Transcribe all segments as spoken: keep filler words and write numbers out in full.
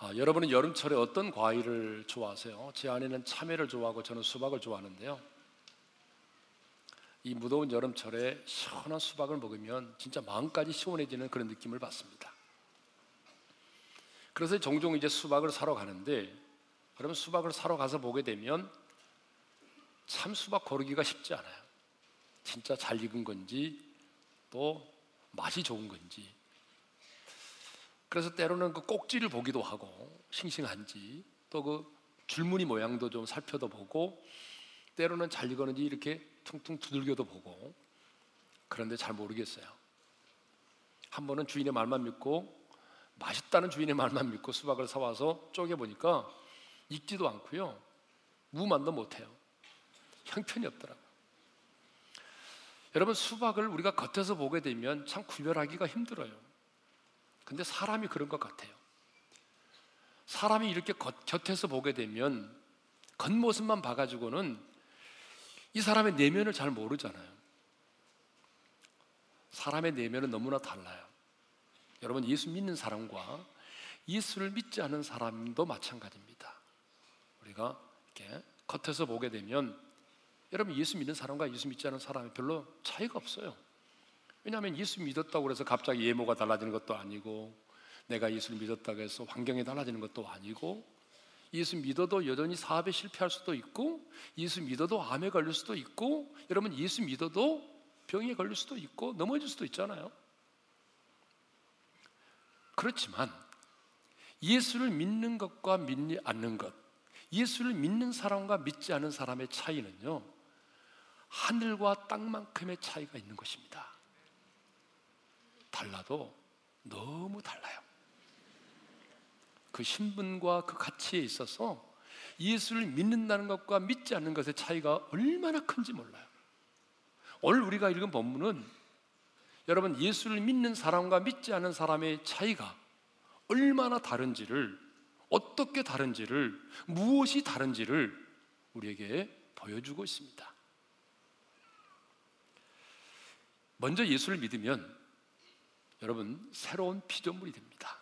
아, 여러분은 여름철에 어떤 과일을 좋아하세요? 제 아내는 참외를 좋아하고 저는 수박을 좋아하는데요, 이 무더운 여름철에 시원한 수박을 먹으면 진짜 마음까지 시원해지는 그런 느낌을 받습니다. 그래서 종종 이제 수박을 사러 가는데, 그러면 수박을 사러 가서 보게 되면 참 수박 고르기가 쉽지 않아요. 진짜 잘 익은 건지 또 맛이 좋은 건지, 그래서 때로는 그 꼭지를 보기도 하고 싱싱한지, 또 그 줄무늬 모양도 좀 살펴도 보고, 때로는 잘 익었는지 이렇게 퉁퉁 두들겨도 보고, 그런데 잘 모르겠어요. 한 번은 주인의 말만 믿고, 맛있다는 주인의 말만 믿고 수박을 사와서 쪼개보니까 익지도 않고요, 무만도 못해요. 형편이 없더라고요. 여러분, 수박을 우리가 겉에서 보게 되면 참 구별하기가 힘들어요. 근데 사람이 그런 것 같아요. 사람이 이렇게 겉, 곁에서 보게 되면 겉모습만 봐가지고는 이 사람의 내면을 잘 모르잖아요. 사람의 내면은 너무나 달라요. 여러분, 예수 믿는 사람과 예수를 믿지 않은 사람도 마찬가지입니다. 우리가 이렇게 겉에서 보게 되면 여러분, 예수 믿는 사람과 예수 믿지 않은 사람이 별로 차이가 없어요. 왜냐하면 예수 믿었다고 해서 갑자기 외모가 달라지는 것도 아니고, 내가 예수를 믿었다고 해서 환경이 달라지는 것도 아니고, 예수 믿어도 여전히 사업에 실패할 수도 있고, 예수 믿어도 암에 걸릴 수도 있고, 여러분 예수 믿어도 병에 걸릴 수도 있고 넘어질 수도 있잖아요. 그렇지만 예수를 믿는 것과 믿지 않는 것, 예수를 믿는 사람과 믿지 않은 사람의 차이는요, 하늘과 땅만큼의 차이가 있는 것입니다. 달라도 너무 달라요. 그 신분과 그 가치에 있어서 예수를 믿는다는 것과 믿지 않는 것의 차이가 얼마나 큰지 몰라요. 오늘 우리가 읽은 본문은 여러분, 예수를 믿는 사람과 믿지 않은 사람의 차이가 얼마나 다른지를, 어떻게 다른지를, 무엇이 다른지를 우리에게 보여주고 있습니다. 먼저 예수를 믿으면 여러분 새로운 피조물이 됩니다.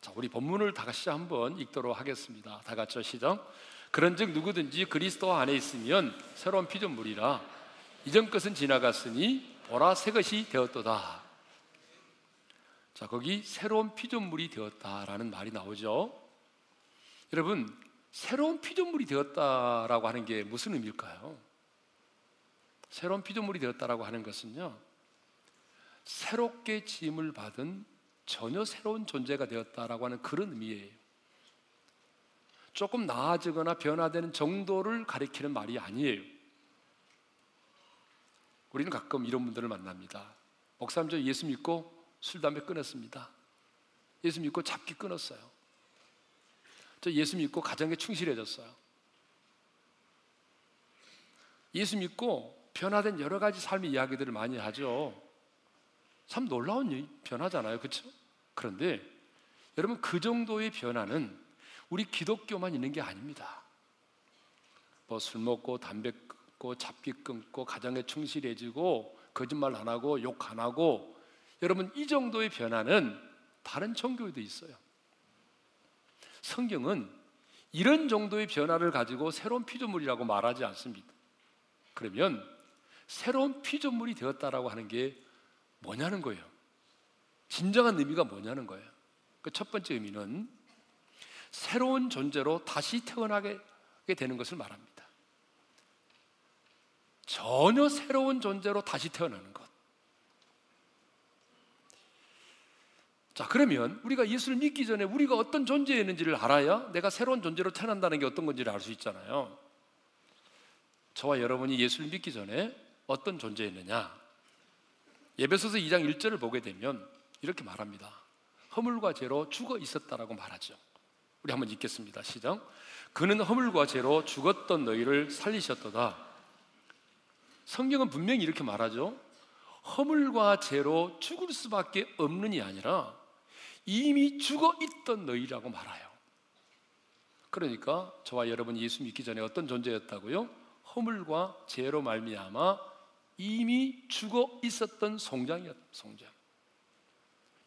자, 우리 본문을 다 같이 한번 읽도록 하겠습니다. 다 같이 시작. 그런즉 누구든지 그리스도 안에 있으면 새로운 피조물이라. 이전 것은 지나갔으니 보라 새 것이 되었도다. 자, 거기 새로운 피조물이 되었다라는 말이 나오죠. 여러분, 새로운 피조물이 되었다라고 하는 게 무슨 의미일까요? 새로운 피조물이 되었다라고 하는 것은요, 새롭게 지음을 받은 전혀 새로운 존재가 되었다라고 하는 그런 의미예요. 조금 나아지거나 변화되는 정도를 가리키는 말이 아니에요. 우리는 가끔 이런 분들을 만납니다. 목사님, 저 예수 믿고 술, 담배 끊었습니다. 예수 믿고 잡기 끊었어요. 저 예수 믿고 가정에 충실해졌어요. 예수 믿고 변화된 여러 가지 삶의 이야기들을 많이 하죠. 참 놀라운 변화잖아요, 그렇죠? 그런데 여러분, 그 정도의 변화는 우리 기독교만 있는 게 아닙니다. 뭐 술 먹고 담배 끊고 잡기 끊고 가정에 충실해지고 거짓말 안 하고 욕 안 하고, 여러분 이 정도의 변화는 다른 종교에도 있어요. 성경은 이런 정도의 변화를 가지고 새로운 피조물이라고 말하지 않습니다. 그러면 새로운 피조물이 되었다라고 하는 게 뭐냐는 거예요. 진정한 의미가 뭐냐는 거예요. 그 첫 번째 의미는 새로운 존재로 다시 태어나게 되는 것을 말합니다. 전혀 새로운 존재로 다시 태어나는 것. 자, 그러면 우리가 예수를 믿기 전에 우리가 어떤 존재였는지를 알아야 내가 새로운 존재로 태어난다는 게 어떤 건지를 알 수 있잖아요. 저와 여러분이 예수를 믿기 전에 어떤 존재였느냐, 에베소서 이 장 일 절을 보게 되면 이렇게 말합니다. 허물과 죄로 죽어 있었다라고 말하죠. 우리 한번 읽겠습니다. 시작. 그는 허물과 죄로 죽었던 너희를 살리셨도다. 성경은 분명히 이렇게 말하죠. 허물과 죄로 죽을 수밖에 없는이 아니라 이미 죽어 있던 너희라고 말해요. 그러니까 저와 여러분이 예수 믿기 전에 어떤 존재였다고요? 허물과 죄로 말미암아 이미 죽어 있었던 송장이었 송장.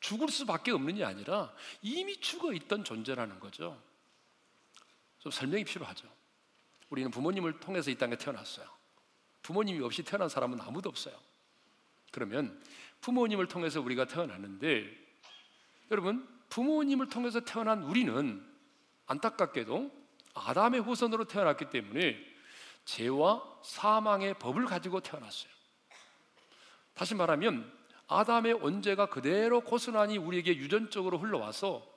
죽을 수밖에 없는 게 아니라 이미 죽어 있던 존재라는 거죠. 좀 설명이 필요하죠. 우리는 부모님을 통해서 이 땅에 태어났어요. 부모님이 없이 태어난 사람은 아무도 없어요. 그러면 부모님을 통해서 우리가 태어났는데, 여러분, 부모님을 통해서 태어난 우리는 안타깝게도 아담의 후손으로 태어났기 때문에 죄와 사망의 법을 가지고 태어났어요. 다시 말하면 아담의 원죄가 그대로 고스란히 우리에게 유전적으로 흘러와서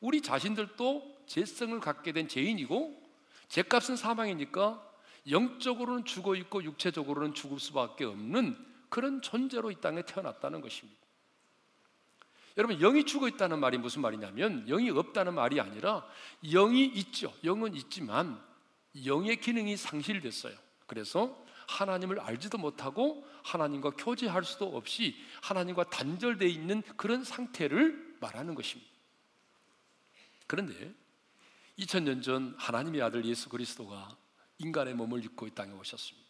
우리 자신들도 죄성을 갖게 된 죄인이고, 죄값은 사망이니까 영적으로는 죽어있고 육체적으로는 죽을 수밖에 없는 그런 존재로 이 땅에 태어났다는 것입니다. 여러분, 영이 죽어있다는 말이 무슨 말이냐면 영이 없다는 말이 아니라 영이 있죠. 영은 있지만 영의 기능이 상실됐어요. 그래서 하나님을 알지도 못하고 하나님과 교제할 수도 없이 하나님과 단절되어 있는 그런 상태를 말하는 것입니다. 그런데 이천 년 전 하나님의 아들 예수 그리스도가 인간의 몸을 입고 이 땅에 오셨습니다.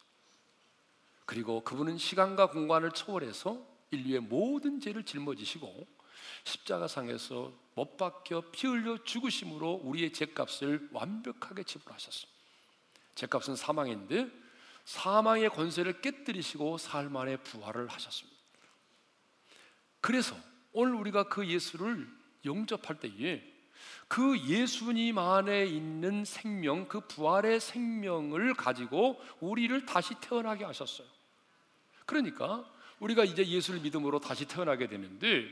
그리고 그분은 시간과 공간을 초월해서 인류의 모든 죄를 짊어지시고 십자가상에서 못 박혀 피 흘려 죽으심으로 우리의 죄값을 완벽하게 지불하셨습니다. 죄값은 사망인데 사망의 권세를 깨뜨리시고 사흘 만에 부활을 하셨습니다. 그래서 오늘 우리가 그 예수를 영접할 때에 그 예수님 안에 있는 생명, 그 부활의 생명을 가지고 우리를 다시 태어나게 하셨어요. 그러니까 우리가 이제 예수를 믿음으로 다시 태어나게 되는데,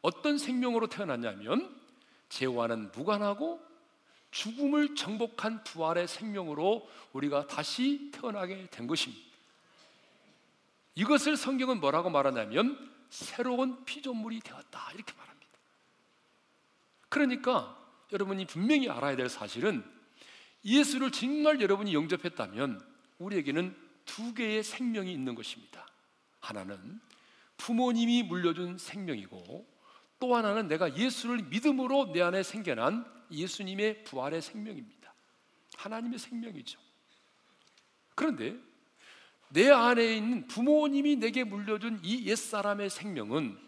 어떤 생명으로 태어났냐면 죄와는 무관하고 죽음을 정복한 부활의 생명으로 우리가 다시 태어나게 된 것입니다. 이것을 성경은 뭐라고 말하냐면 새로운 피조물이 되었다, 이렇게 말합니다. 그러니까 여러분이 분명히 알아야 될 사실은 예수를 정말 여러분이 영접했다면 우리에게는 두 개의 생명이 있는 것입니다. 하나는 부모님이 물려준 생명이고, 또 하나는 내가 예수를 믿음으로 내 안에 생겨난 예수님의 부활의 생명입니다. 하나님의 생명이죠. 그런데 내 안에 있는 부모님이 내게 물려준 이 옛사람의 생명은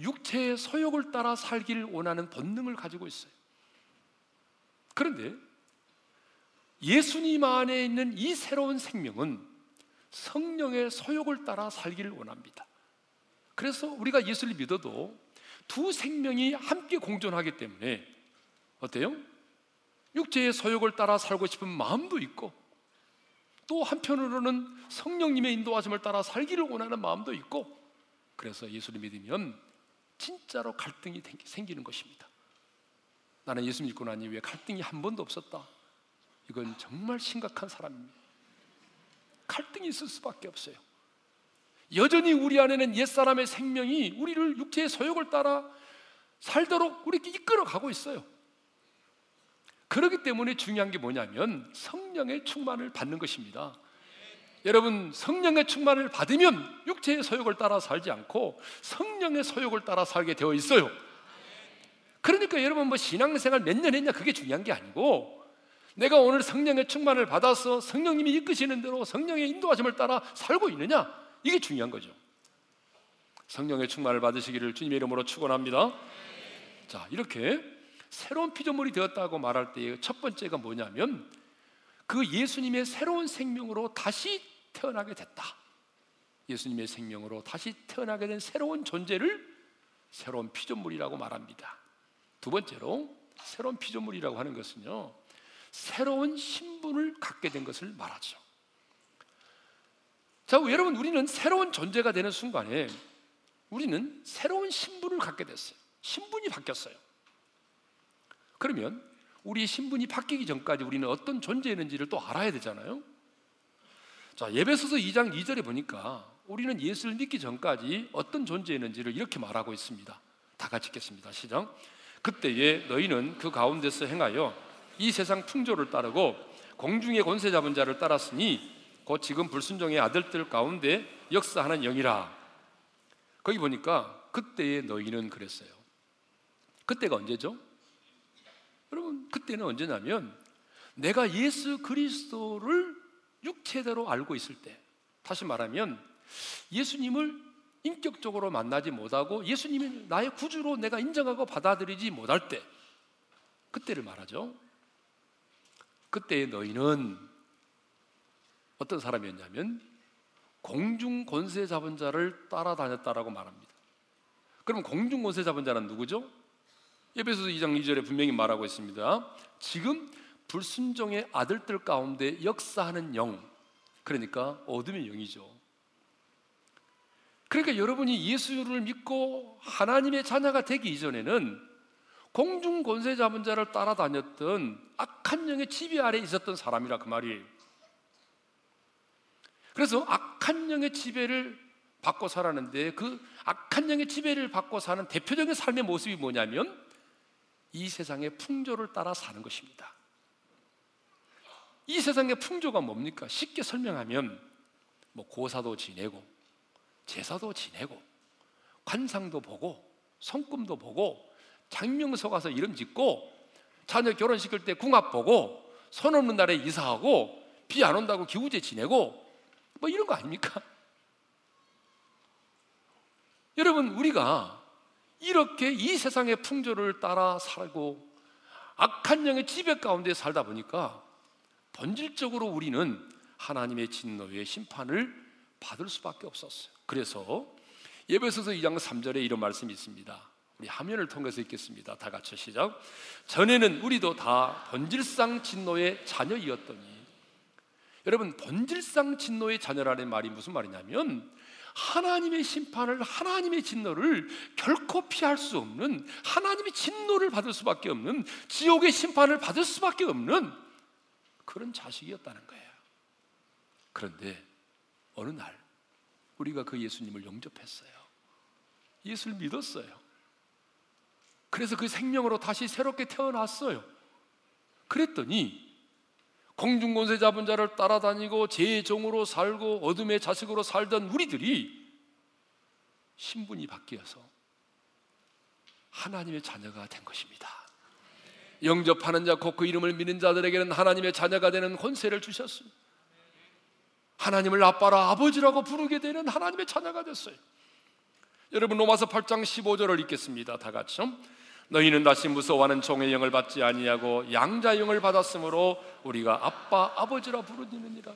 육체의 소욕을 따라 살기를 원하는 본능을 가지고 있어요. 그런데 예수님 안에 있는 이 새로운 생명은 성령의 소욕을 따라 살기를 원합니다. 그래서 우리가 예수를 믿어도 두 생명이 함께 공존하기 때문에 어때요? 육체의 소욕을 따라 살고 싶은 마음도 있고, 또 한편으로는 성령님의 인도하심을 따라 살기를 원하는 마음도 있고, 그래서 예수를 믿으면 진짜로 갈등이 생기는 것입니다. 나는 예수 믿고 나니 왜 갈등이 한 번도 없었다? 이건 정말 심각한 사람입니다. 갈등이 있을 수밖에 없어요. 여전히 우리 안에는 옛사람의 생명이 우리를 육체의 소욕을 따라 살도록 우리에게 이끌어가고 있어요. 그렇기 때문에 중요한 게 뭐냐면 성령의 충만을 받는 것입니다. 여러분, 성령의 충만을 받으면 육체의 소욕을 따라 살지 않고 성령의 소욕을 따라 살게 되어 있어요. 그러니까 여러분, 뭐 신앙생활 몇 년 했냐 그게 중요한 게 아니고, 내가 오늘 성령의 충만을 받아서 성령님이 이끄시는 대로 성령의 인도하심을 따라 살고 있느냐, 이게 중요한 거죠. 성령의 충만을 받으시기를 주님의 이름으로 축원합니다. 자, 이렇게 새로운 피조물이 되었다고 말할 때의 첫 번째가 뭐냐면 그 예수님의 새로운 생명으로 다시 태어나게 됐다. 예수님의 생명으로 다시 태어나게 된 새로운 존재를 새로운 피조물이라고 말합니다. 두 번째로 새로운 피조물이라고 하는 것은요, 새로운 신분을 갖게 된 것을 말하죠. 자, 여러분, 우리는 새로운 존재가 되는 순간에 우리는 새로운 신분을 갖게 됐어요. 신분이 바뀌었어요. 그러면 우리의 신분이 바뀌기 전까지 우리는 어떤 존재였는지를 또 알아야 되잖아요. 자, 에베소서 이 장 이 절에 보니까 우리는 예수를 믿기 전까지 어떤 존재였는지를 이렇게 말하고 있습니다. 다 같이 읽겠습니다. 시작. 그때에 너희는 그 가운데서 행하여 이 세상 풍조를 따르고 공중의 권세 잡은 자를 따랐으니 곧 지금 불순종의 아들들 가운데 역사하는 영이라. 거기 보니까 그때의 너희는 그랬어요. 그때가 언제죠? 여러분, 그때는 언제냐면 내가 예수 그리스도를 육체대로 알고 있을 때, 다시 말하면 예수님을 인격적으로 만나지 못하고 예수님이 나의 구주로 내가 인정하고 받아들이지 못할 때, 그때를 말하죠. 그때의 너희는 어떤 사람이었냐면 공중 권세 잡은 자를 따라다녔다라고 말합니다. 그럼 공중 권세 잡은 자는 누구죠? 에베소서 이 장 이 절에 분명히 말하고 있습니다. 지금 불순종의 아들들 가운데 역사하는 영, 그러니까 어둠의 영이죠. 그러니까 여러분이 예수를 믿고 하나님의 자녀가 되기 이전에는 공중 권세 잡은 자를 따라다녔던 악한 영의 지배 아래 있었던 사람이라 그 말이에요. 그래서 악한 영의 지배를 받고 살았는데, 그 악한 영의 지배를 받고 사는 대표적인 삶의 모습이 뭐냐면 이 세상의 풍조를 따라 사는 것입니다. 이 세상의 풍조가 뭡니까? 쉽게 설명하면 뭐 고사도 지내고 제사도 지내고 관상도 보고 성금도 보고 장명서 가서 이름 짓고 자녀 결혼시킬 때 궁합 보고 손 없는 날에 이사하고 비 안 온다고 기우제 지내고 뭐 이런 거 아닙니까? 여러분, 우리가 이렇게 이 세상의 풍조를 따라 살고 악한 영의 지배 가운데 살다 보니까 본질적으로 우리는 하나님의 진노의 심판을 받을 수밖에 없었어요. 그래서 에베소서 이 장 삼 절에 이런 말씀이 있습니다. 우리 화면을 통해서 읽겠습니다. 다 같이 시작. 전에는 우리도 다 본질상 진노의 자녀이었더니, 여러분, 본질상 진노의 자녀라는 말이 무슨 말이냐면 하나님의 심판을, 하나님의 진노를 결코 피할 수 없는, 하나님의 진노를 받을 수밖에 없는, 지옥의 심판을 받을 수밖에 없는 그런 자식이었다는 거예요. 그런데 어느 날 우리가 그 예수님을 영접했어요. 예수를 믿었어요. 그래서 그 생명으로 다시 새롭게 태어났어요. 그랬더니 공중권세 잡은 자를 따라다니고 죄의 종으로 살고 어둠의 자식으로 살던 우리들이 신분이 바뀌어서 하나님의 자녀가 된 것입니다. 영접하는 자 곧 그 이름을 믿는 자들에게는 하나님의 자녀가 되는 권세를 주셨습니다. 하나님을 아빠라 아버지라고 부르게 되는 하나님의 자녀가 됐어요. 여러분, 로마서 팔 장 십오 절을 읽겠습니다. 다 같이. 너희는 다시 무서워하는 종의 영을 받지 아니하고 양자의 영을 받았으므로 우리가 아빠 아버지라 부르짖느니라.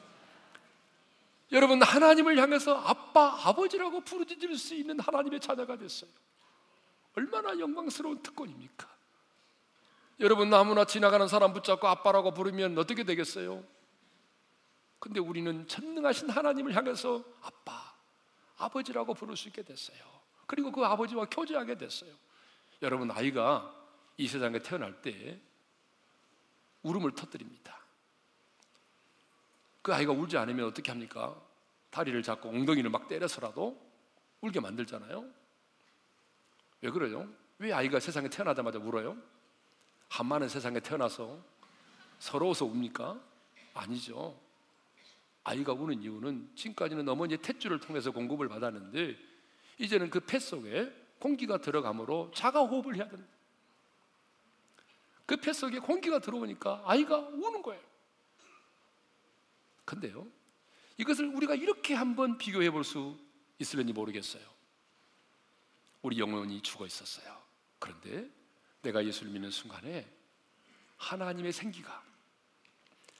여러분, 하나님을 향해서 아빠 아버지라고 부르짖을 수 있는 하나님의 자녀가 됐어요. 얼마나 영광스러운 특권입니까? 여러분, 아무나 지나가는 사람 붙잡고 아빠라고 부르면 어떻게 되겠어요? 근데 우리는 전능하신 하나님을 향해서 아빠 아버지라고 부를 수 있게 됐어요. 그리고 그 아버지와 교제하게 됐어요. 여러분, 아이가 이 세상에 태어날 때 울음을 터뜨립니다. 그 아이가 울지 않으면 어떻게 합니까? 다리를 잡고 엉덩이를 막 때려서라도 울게 만들잖아요. 왜 그래요? 왜 아이가 세상에 태어나자마자 울어요? 한마는 세상에 태어나서 서러워서 웁니까? 아니죠. 아이가 우는 이유는 지금까지는 어머니의 탯줄을 통해서 공급을 받았는데 이제는 그 폐 속에 공기가 들어가므로 자가 호흡을 해야 된다. 그 폐 속에 공기가 들어오니까 아이가 우는 거예요. 근데요, 이것을 우리가 이렇게 한번 비교해 볼 수 있을는지 모르겠어요. 우리 영혼이 죽어 있었어요. 그런데 내가 예수를 믿는 순간에 하나님의 생기가,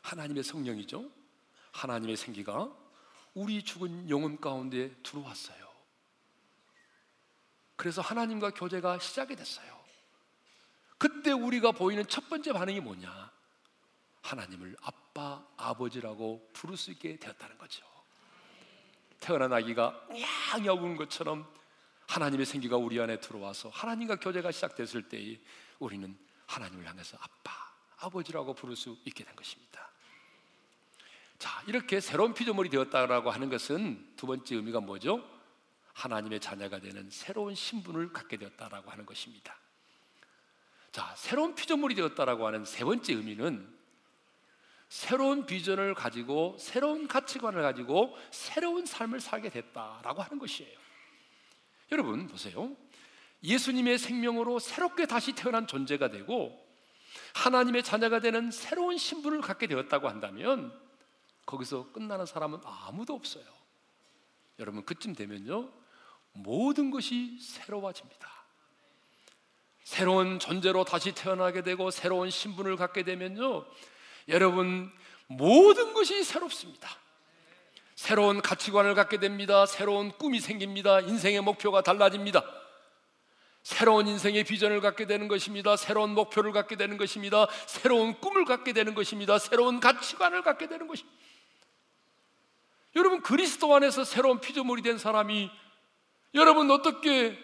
하나님의 성령이죠, 하나님의 생기가 우리 죽은 영혼 가운데 들어왔어요. 그래서 하나님과 교제가 시작이 됐어요. 그때 우리가 보이는 첫 번째 반응이 뭐냐? 하나님을 아빠, 아버지라고 부를 수 있게 되었다는 거죠. 태어난 아기가 야야 우는 것처럼 하나님의 생기가 우리 안에 들어와서 하나님과 교제가 시작됐을 때 우리는 하나님을 향해서 아빠, 아버지라고 부를 수 있게 된 것입니다. 자, 이렇게 새로운 피조물이 되었다라고 하는 것은 두 번째 의미가 뭐죠? 하나님의 자녀가 되는 새로운 신분을 갖게 되었다라고 하는 것입니다. 자, 새로운 피조물이 되었다라고 하는 세 번째 의미는 새로운 비전을 가지고 새로운 가치관을 가지고 새로운 삶을 살게 됐다라고 하는 것이에요. 여러분 보세요. 예수님의 생명으로 새롭게 다시 태어난 존재가 되고 하나님의 자녀가 되는 새로운 신분을 갖게 되었다고 한다면 거기서 끝나는 사람은 아무도 없어요. 여러분, 그쯤 되면요, 모든 것이 새로워집니다. 새로운 존재로 다시 태어나게 되고 새로운 신분을 갖게 되면요, 여러분 모든 것이 새롭습니다. 새로운 가치관을 갖게 됩니다. 새로운 꿈이 생깁니다. 인생의 목표가 달라집니다. 새로운 인생의 비전을 갖게 되는 것입니다. 새로운 목표를 갖게 되는 것입니다. 새로운 꿈을 갖게 되는 것입니다. 새로운 가치관을 갖게 되는 것입니다. 여러분, 그리스도 안에서 새로운 피조물이 된 사람이 여러분 어떻게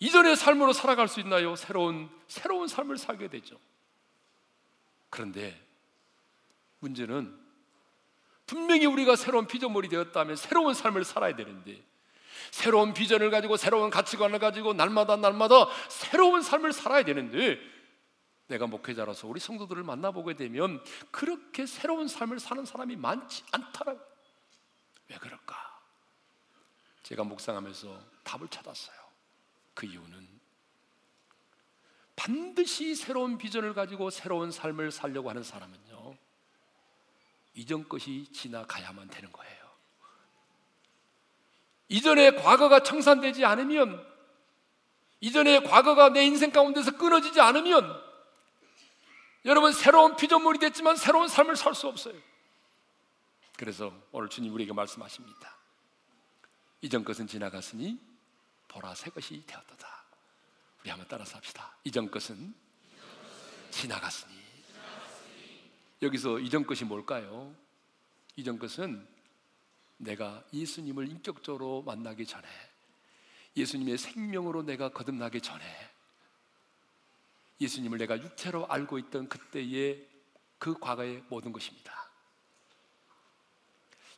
이전의 삶으로 살아갈 수 있나요? 새로운 새로운 삶을 살게 되죠. 그런데 문제는 분명히 우리가 새로운 피조물이 되었다면 새로운 삶을 살아야 되는데, 새로운 비전을 가지고 새로운 가치관을 가지고 날마다 날마다 새로운 삶을 살아야 되는데, 내가 목회자라서 우리 성도들을 만나보게 되면 그렇게 새로운 삶을 사는 사람이 많지 않더라고요. 왜 그럴까? 제가 묵상하면서 답을 찾았어요. 그 이유는 반드시 새로운 비전을 가지고 새로운 삶을 살려고 하는 사람은요, 이전 것이 지나가야만 되는 거예요. 이전의 과거가 청산되지 않으면, 이전의 과거가 내 인생 가운데서 끊어지지 않으면 여러분 새로운 피조물이 됐지만 새로운 삶을 살 수 없어요. 그래서 오늘 주님 우리에게 말씀하십니다. 이전 것은 지나갔으니 보라 새 것이 되었도다. 우리 한번 따라서 합시다. 이전 것은 지나갔으니. 여기서 이전 것이 뭘까요? 이전 것은 내가 예수님을 인격적으로 만나기 전에, 예수님의 생명으로 내가 거듭나기 전에, 예수님을 내가 육체로 알고 있던 그때의 그 과거의 모든 것입니다.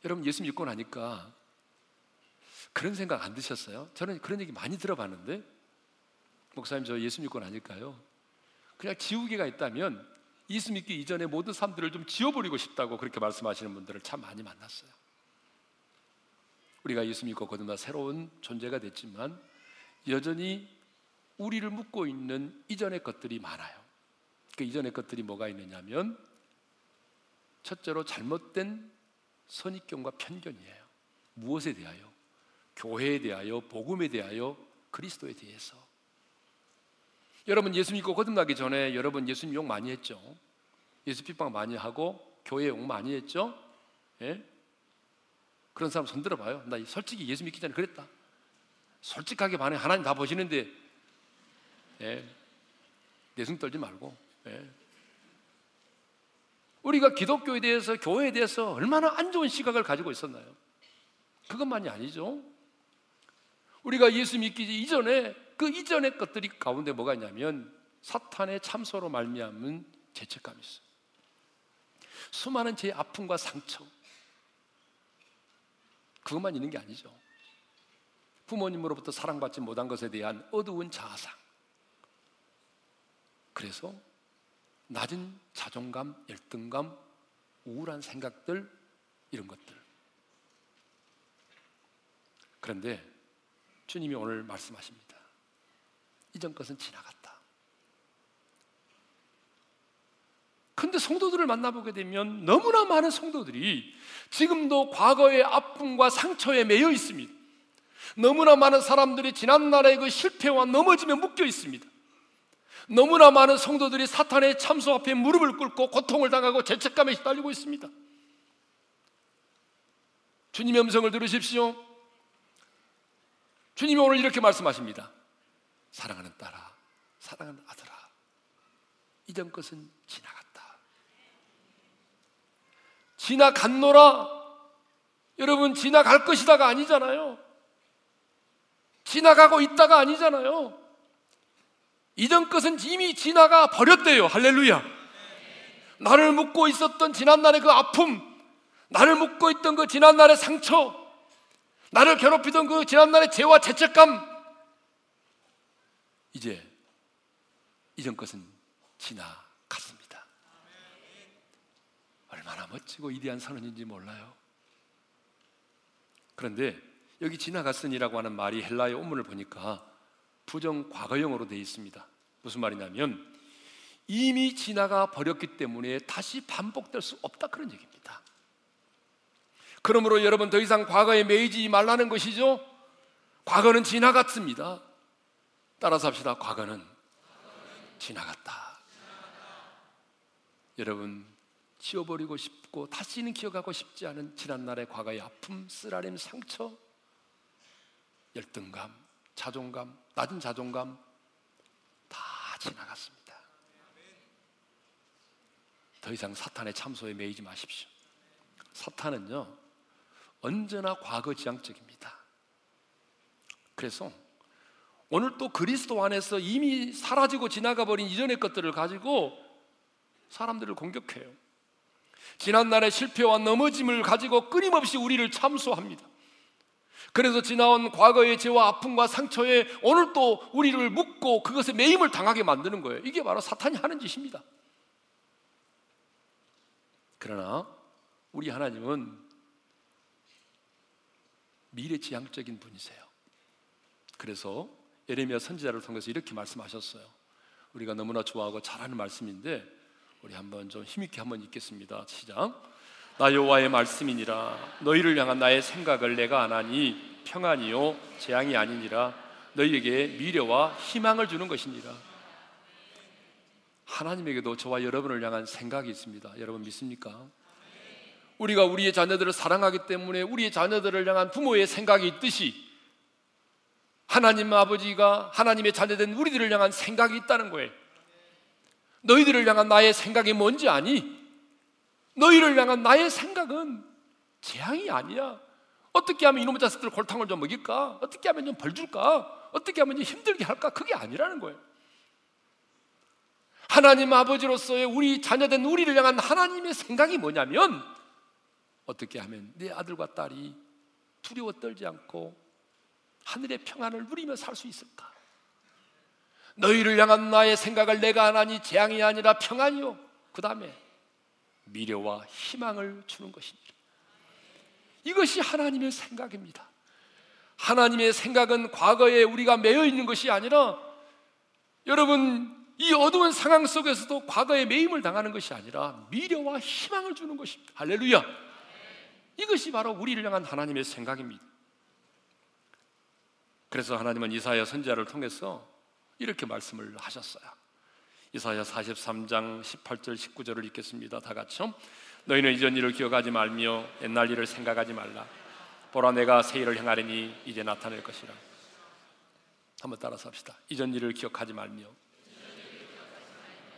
여러분, 예수님 믿고 나니까 그런 생각 안 드셨어요? 저는 그런 얘기 많이 들어봤는데, 목사님 저 예수 믿고 나니까요, 그냥 지우개가 있다면 예수 믿기 이전에 모든 사람들을 좀 지워버리고 싶다고 그렇게 말씀하시는 분들을 참 많이 만났어요. 우리가 예수 믿고 거듭나 새로운 존재가 됐지만 여전히 우리를 묶고 있는 이전의 것들이 많아요. 그 이전의 것들이 뭐가 있느냐면, 첫째로 잘못된 선입견과 편견이에요. 무엇에 대하여? 교회에 대하여, 복음에 대하여, 그리스도에 대해서. 여러분 예수 믿고 거듭나기 전에 여러분 예수님 욕 많이 했죠? 예수 핍박 많이 하고 교회 욕 많이 했죠? 예? 그런 사람 손 들어봐요. 나 솔직히 예수 믿기 전에 그랬다. 솔직하게 반해. 하나님 다 보시는데, 예, 내숭 떨지 말고. 예. 우리가 기독교에 대해서, 교회에 대해서 얼마나 안 좋은 시각을 가지고 있었나요? 그것만이 아니죠. 우리가 예수 믿기 이전에 그 이전의 것들이 가운데 뭐가 있냐면, 사탄의 참소로 말미암은 죄책감이 있어요. 수많은 제 아픔과 상처, 그것만 있는 게 아니죠. 부모님으로부터 사랑받지 못한 것에 대한 어두운 자아상, 그래서 낮은 자존감, 열등감, 우울한 생각들, 이런 것들. 그런데 주님이 오늘 말씀하십니다. 이전 것은 지나갔다. 근데 성도들을 만나보게 되면 너무나 많은 성도들이 지금도 과거의 아픔과 상처에 매여 있습니다. 너무나 많은 사람들이 지난날의 그 실패와 넘어짐에 묶여 있습니다. 너무나 많은 성도들이 사탄의 참소 앞에 무릎을 꿇고 고통을 당하고 죄책감에 시달리고 있습니다. 주님의 음성을 들으십시오. 주님이 오늘 이렇게 말씀하십니다. 사랑하는 딸아, 사랑하는 아들아, 이전 것은 지나갔다. 지나갔노라. 여러분 지나갈 것이다가 아니잖아요. 지나가고 있다가 아니잖아요. 이전 것은 이미 지나가 버렸대요. 할렐루야. 나를 묶고 있었던 지난날의 그 아픔, 나를 묶고 있던 그 지난날의 상처, 나를 괴롭히던 그 지난날의 죄와 죄책감, 이제 이전 것은 지나갔습니다. 얼마나 멋지고 위대한 선언인지 몰라요. 그런데 여기 지나갔으니라고 하는 말이 헬라의 원문을 보니까 부정 과거형으로 되어 있습니다. 무슨 말이냐면 이미 지나가 버렸기 때문에 다시 반복될 수 없다, 그런 얘기입니다. 그러므로 여러분 더 이상 과거에 매이지 말라는 것이죠. 과거는 지나갔습니다. 따라서 합시다. 과거는, 과거는 지나갔다. 지나갔다. 여러분, 지워버리고 싶고 다시는 기억하고 싶지 않은 지난날의 과거의 아픔, 쓰라림, 상처, 열등감, 자존감, 낮은 자존감 다 지나갔습니다. 더 이상 사탄의 참소에 매이지 마십시오. 사탄은요, 언제나 과거 지향적입니다. 그래서 오늘 또 그리스도 안에서 이미 사라지고 지나가버린 이전의 것들을 가지고 사람들을 공격해요. 지난날의 실패와 넘어짐을 가지고 끊임없이 우리를 참소합니다. 그래서 지나온 과거의 죄와 아픔과 상처에 오늘 또 우리를 묶고 그것에 매임을 당하게 만드는 거예요. 이게 바로 사탄이 하는 짓입니다. 그러나 우리 하나님은 미래지향적인 분이세요. 그래서 예레미야 선지자를 통해서 이렇게 말씀하셨어요. 우리가 너무나 좋아하고 잘하는 말씀인데 우리 한번 좀 힘있게 한번 읽겠습니다. 시작. 나 여호와의 말씀이니라. 너희를 향한 나의 생각을 내가 안하니 평안이요 재앙이 아니니라. 너희에게 미래와 희망을 주는 것이니라. 하나님에게도 저와 여러분을 향한 생각이 있습니다. 여러분 믿습니까? 우리가 우리의 자녀들을 사랑하기 때문에 우리의 자녀들을 향한 부모의 생각이 있듯이 하나님 아버지가 하나님의 자녀된 우리들을 향한 생각이 있다는 거예요. 너희들을 향한 나의 생각이 뭔지 아니? 너희를 향한 나의 생각은 재앙이 아니야. 어떻게 하면 이놈의 자식들 골탕을 좀 먹일까? 어떻게 하면 좀 벌 줄까? 어떻게 하면 좀 힘들게 할까? 그게 아니라는 거예요. 하나님 아버지로서의 우리 자녀된 우리를 향한 하나님의 생각이 뭐냐면 어떻게 하면 내 아들과 딸이 두려워 떨지 않고 하늘의 평안을 누리며 살 수 있을까? 너희를 향한 나의 생각을 내가 안 하니 재앙이 아니라 평안이요 그 다음에 미래와 희망을 주는 것입니다. 이것이 하나님의 생각입니다. 하나님의 생각은 과거에 우리가 매여 있는 것이 아니라, 여러분, 이 어두운 상황 속에서도 과거에 매임을 당하는 것이 아니라 미래와 희망을 주는 것입니다. 할렐루야. 이것이 바로 우리를 향한 하나님의 생각입니다. 그래서 하나님은 이사야 선지자를 통해서 이렇게 말씀을 하셨어요. 이사야 사십삼 장 십팔 절 십구 절을 읽겠습니다. 다 같이. 너희는 이전 일을 기억하지 말며 옛날 일을 생각하지 말라. 보라, 내가 새 일을 행하리니 이제 나타낼 것이라. 한번 따라서 합시다. 이전 일을 기억하지 말며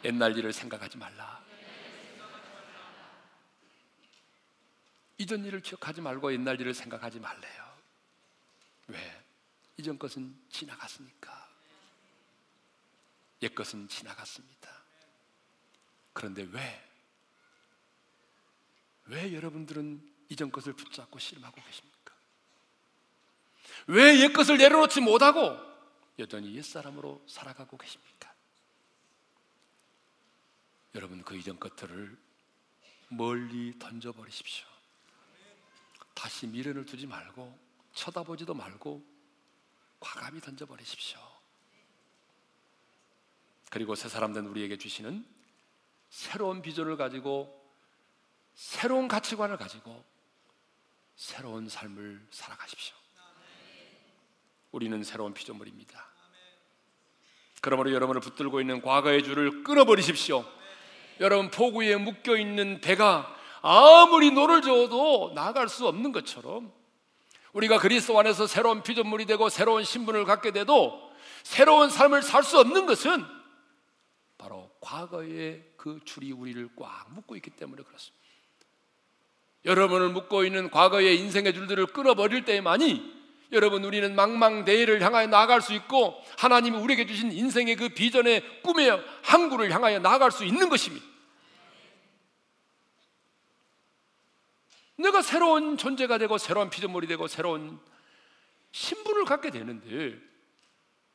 옛날 일을 생각하지 말라. 이전 일을 기억하지 말고 옛날 일을 생각하지 말래요. 왜? 이전 것은 지나갔으니까. 옛 것은 지나갔습니다. 그런데 왜? 왜 여러분들은 이전 것을 붙잡고 씨름하고 계십니까? 왜 옛 것을 내려놓지 못하고 여전히 옛사람으로 살아가고 계십니까? 여러분, 그 이전 것들을 멀리 던져버리십시오. 다시 미련을 두지 말고 쳐다보지도 말고 과감히 던져버리십시오. 그리고 새 사람 된 우리에게 주시는 새로운 비전을 가지고 새로운 가치관을 가지고 새로운 삶을 살아가십시오. 우리는 새로운 피조물입니다. 그러므로 여러분을 붙들고 있는 과거의 줄을 끊어버리십시오. 여러분, 포구에 묶여있는 배가 아무리 노를 저어도 나갈 수 없는 것처럼 우리가 그리스도 안에서 새로운 피조물이 되고 새로운 신분을 갖게 돼도 새로운 삶을 살 수 없는 것은 바로 과거의 그 줄이 우리를 꽉 묶고 있기 때문에 그렇습니다. 여러분을 묶고 있는 과거의 인생의 줄들을 끊어버릴 때만이 여러분, 우리는 망망대해를 향하여 나아갈 수 있고 하나님이 우리에게 주신 인생의 그 비전의 꿈의 항구를 향하여 나아갈 수 있는 것입니다. 내가 새로운 존재가 되고 새로운 피조물이 되고 새로운 신분을 갖게 되는데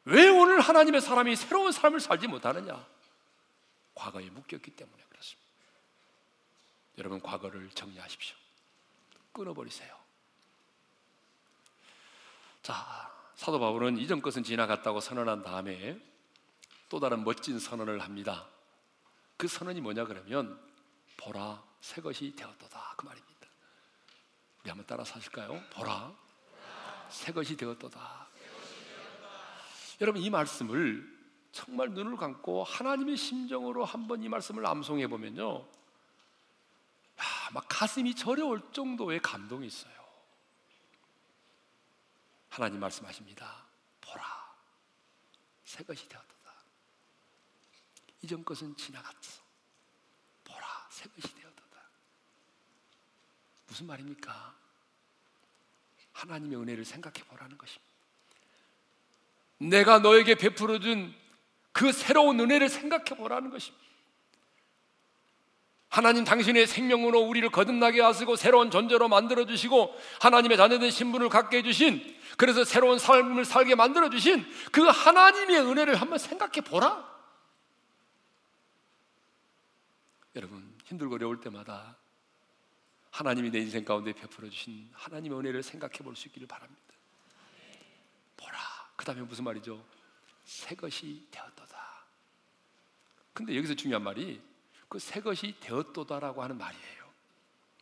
왜 오늘 하나님의 사람이 새로운 삶을 살지 못하느냐? 과거에 묶였기 때문에 그렇습니다. 여러분, 과거를 정리하십시오. 끊어버리세요. 자, 사도 바울은 이전 것은 지나갔다고 선언한 다음에 또 다른 멋진 선언을 합니다. 그 선언이 뭐냐 그러면 보라, 새 것이 되었도다, 그 말입니다. 우리 한번 따라서 하실까요? 보라, 새 것이 되었도다. 여러분, 이 말씀을 정말 눈을 감고 하나님의 심정으로 한번 이 말씀을 암송해 보면요, 야, 막 가슴이 저려올 정도의 감동이 있어요. 하나님 말씀하십니다. 보라, 새 것이 되었도다. 이전 것은 지나갔어. 보라, 새 것이 되었도다. 무슨 말입니까? 하나님의 은혜를 생각해 보라는 것입니다. 내가 너에게 베풀어준 그 새로운 은혜를 생각해 보라는 것입니다. 하나님, 당신의 생명으로 우리를 거듭나게 하시고 새로운 존재로 만들어주시고 하나님의 자녀된 신분을 갖게 해주신, 그래서 새로운 삶을 살게 만들어주신 그 하나님의 은혜를 한번 생각해 보라. 여러분, 힘들고 어려울 때마다 하나님이 내 인생 가운데 베풀어주신 하나님의 은혜를 생각해 볼 수 있기를 바랍니다. 보라. 그 다음에 무슨 말이죠? 새 것이 되었도다. 근데 여기서 중요한 말이 그 새 것이 되었도다라고 하는 말이에요.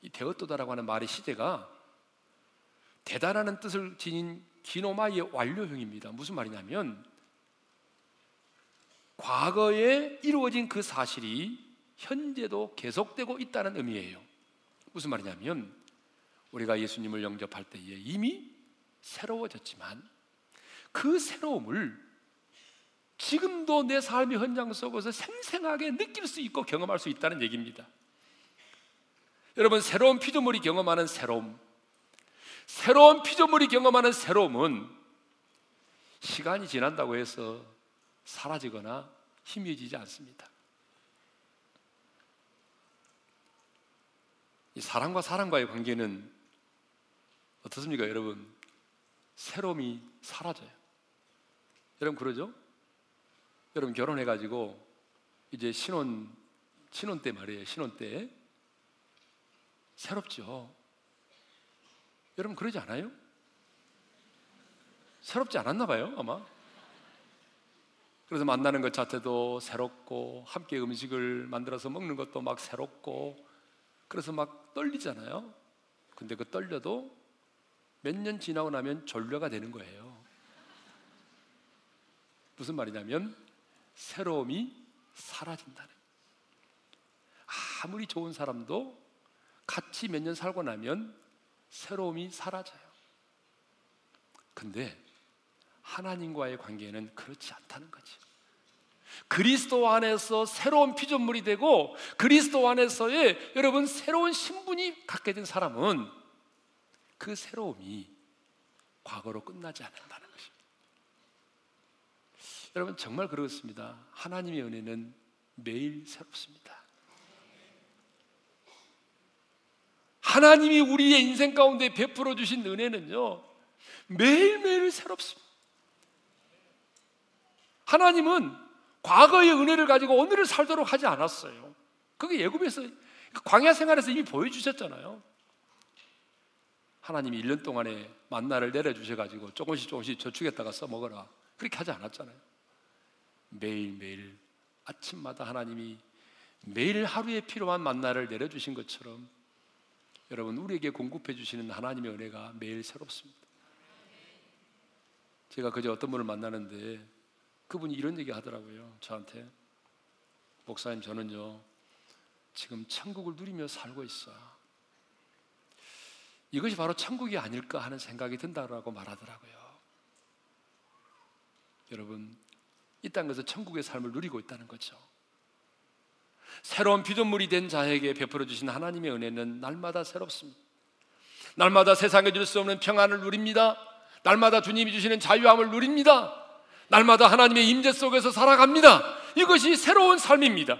이 되었도다라고 하는 말의 시제가 되다라는 뜻을 지닌 기노마의 완료형입니다. 무슨 말이냐면 과거에 이루어진 그 사실이 현재도 계속되고 있다는 의미예요. 무슨 말이냐면 우리가 예수님을 영접할 때에 이미 새로워졌지만 그 새로움을 지금도 내 삶의 현장 속에서 생생하게 느낄 수 있고 경험할 수 있다는 얘기입니다. 여러분, 새로운 피조물이 경험하는 새로움, 새로운 피조물이 경험하는 새로움은 시간이 지난다고 해서 사라지거나 희미해지지 않습니다. 이 사람과 사람과의 관계는 어떻습니까, 여러분? 새로움이 사라져요. 여러분, 그러죠? 여러분, 결혼해가지고 이제 신혼, 신혼 때 말이에요. 신혼 때 새롭죠. 여러분, 그러지 않아요? 새롭지 않았나 봐요, 아마. 그래서 만나는 것 자체도 새롭고 함께 음식을 만들어서 먹는 것도 막 새롭고 그래서 막 떨리잖아요. 근데 그 떨려도 몇 년 지나고 나면 졸려가 되는 거예요. 무슨 말이냐면 새로움이 사라진다는 거예요. 아무리 좋은 사람도 같이 몇 년 살고 나면 새로움이 사라져요. 근데 하나님과의 관계는 그렇지 않다는 거지. 그리스도 안에서 새로운 피조물이 되고 그리스도 안에서의 여러분 새로운 신분이 갖게 된 사람은 그 새로움이 과거로 끝나지 않는다는 것입니다. 여러분, 정말 그렇습니다. 하나님의 은혜는 매일 새롭습니다. 하나님이 우리의 인생 가운데 베풀어 주신 은혜는요, 매일매일 새롭습니다. 하나님은 과거의 은혜를 가지고 오늘을 살도록 하지 않았어요. 그게 애굽에서, 광야 생활에서 이미 보여주셨잖아요. 하나님이 일 년 동안에 만나를 내려주셔가지고 조금씩 조금씩 저축했다가 써먹어라, 그렇게 하지 않았잖아요. 매일매일 아침마다 하나님이 매일 하루에 필요한 만나를 내려주신 것처럼 여러분, 우리에게 공급해 주시는 하나님의 은혜가 매일 새롭습니다. 제가 그제 어떤 분을 만나는데 그분이 이런 얘기 하더라고요. 저한테, 목사님, 저는요 지금 천국을 누리며 살고 있어요. 이것이 바로 천국이 아닐까 하는 생각이 든다라고 말하더라고요. 여러분, 이 땅에서 천국의 삶을 누리고 있다는 거죠. 새로운 피조물이 된 자에게 베풀어 주신 하나님의 은혜는 날마다 새롭습니다. 날마다 세상에 줄 수 없는 평안을 누립니다. 날마다 주님이 주시는 자유함을 누립니다. 날마다 하나님의 임재 속에서 살아갑니다. 이것이 새로운 삶입니다.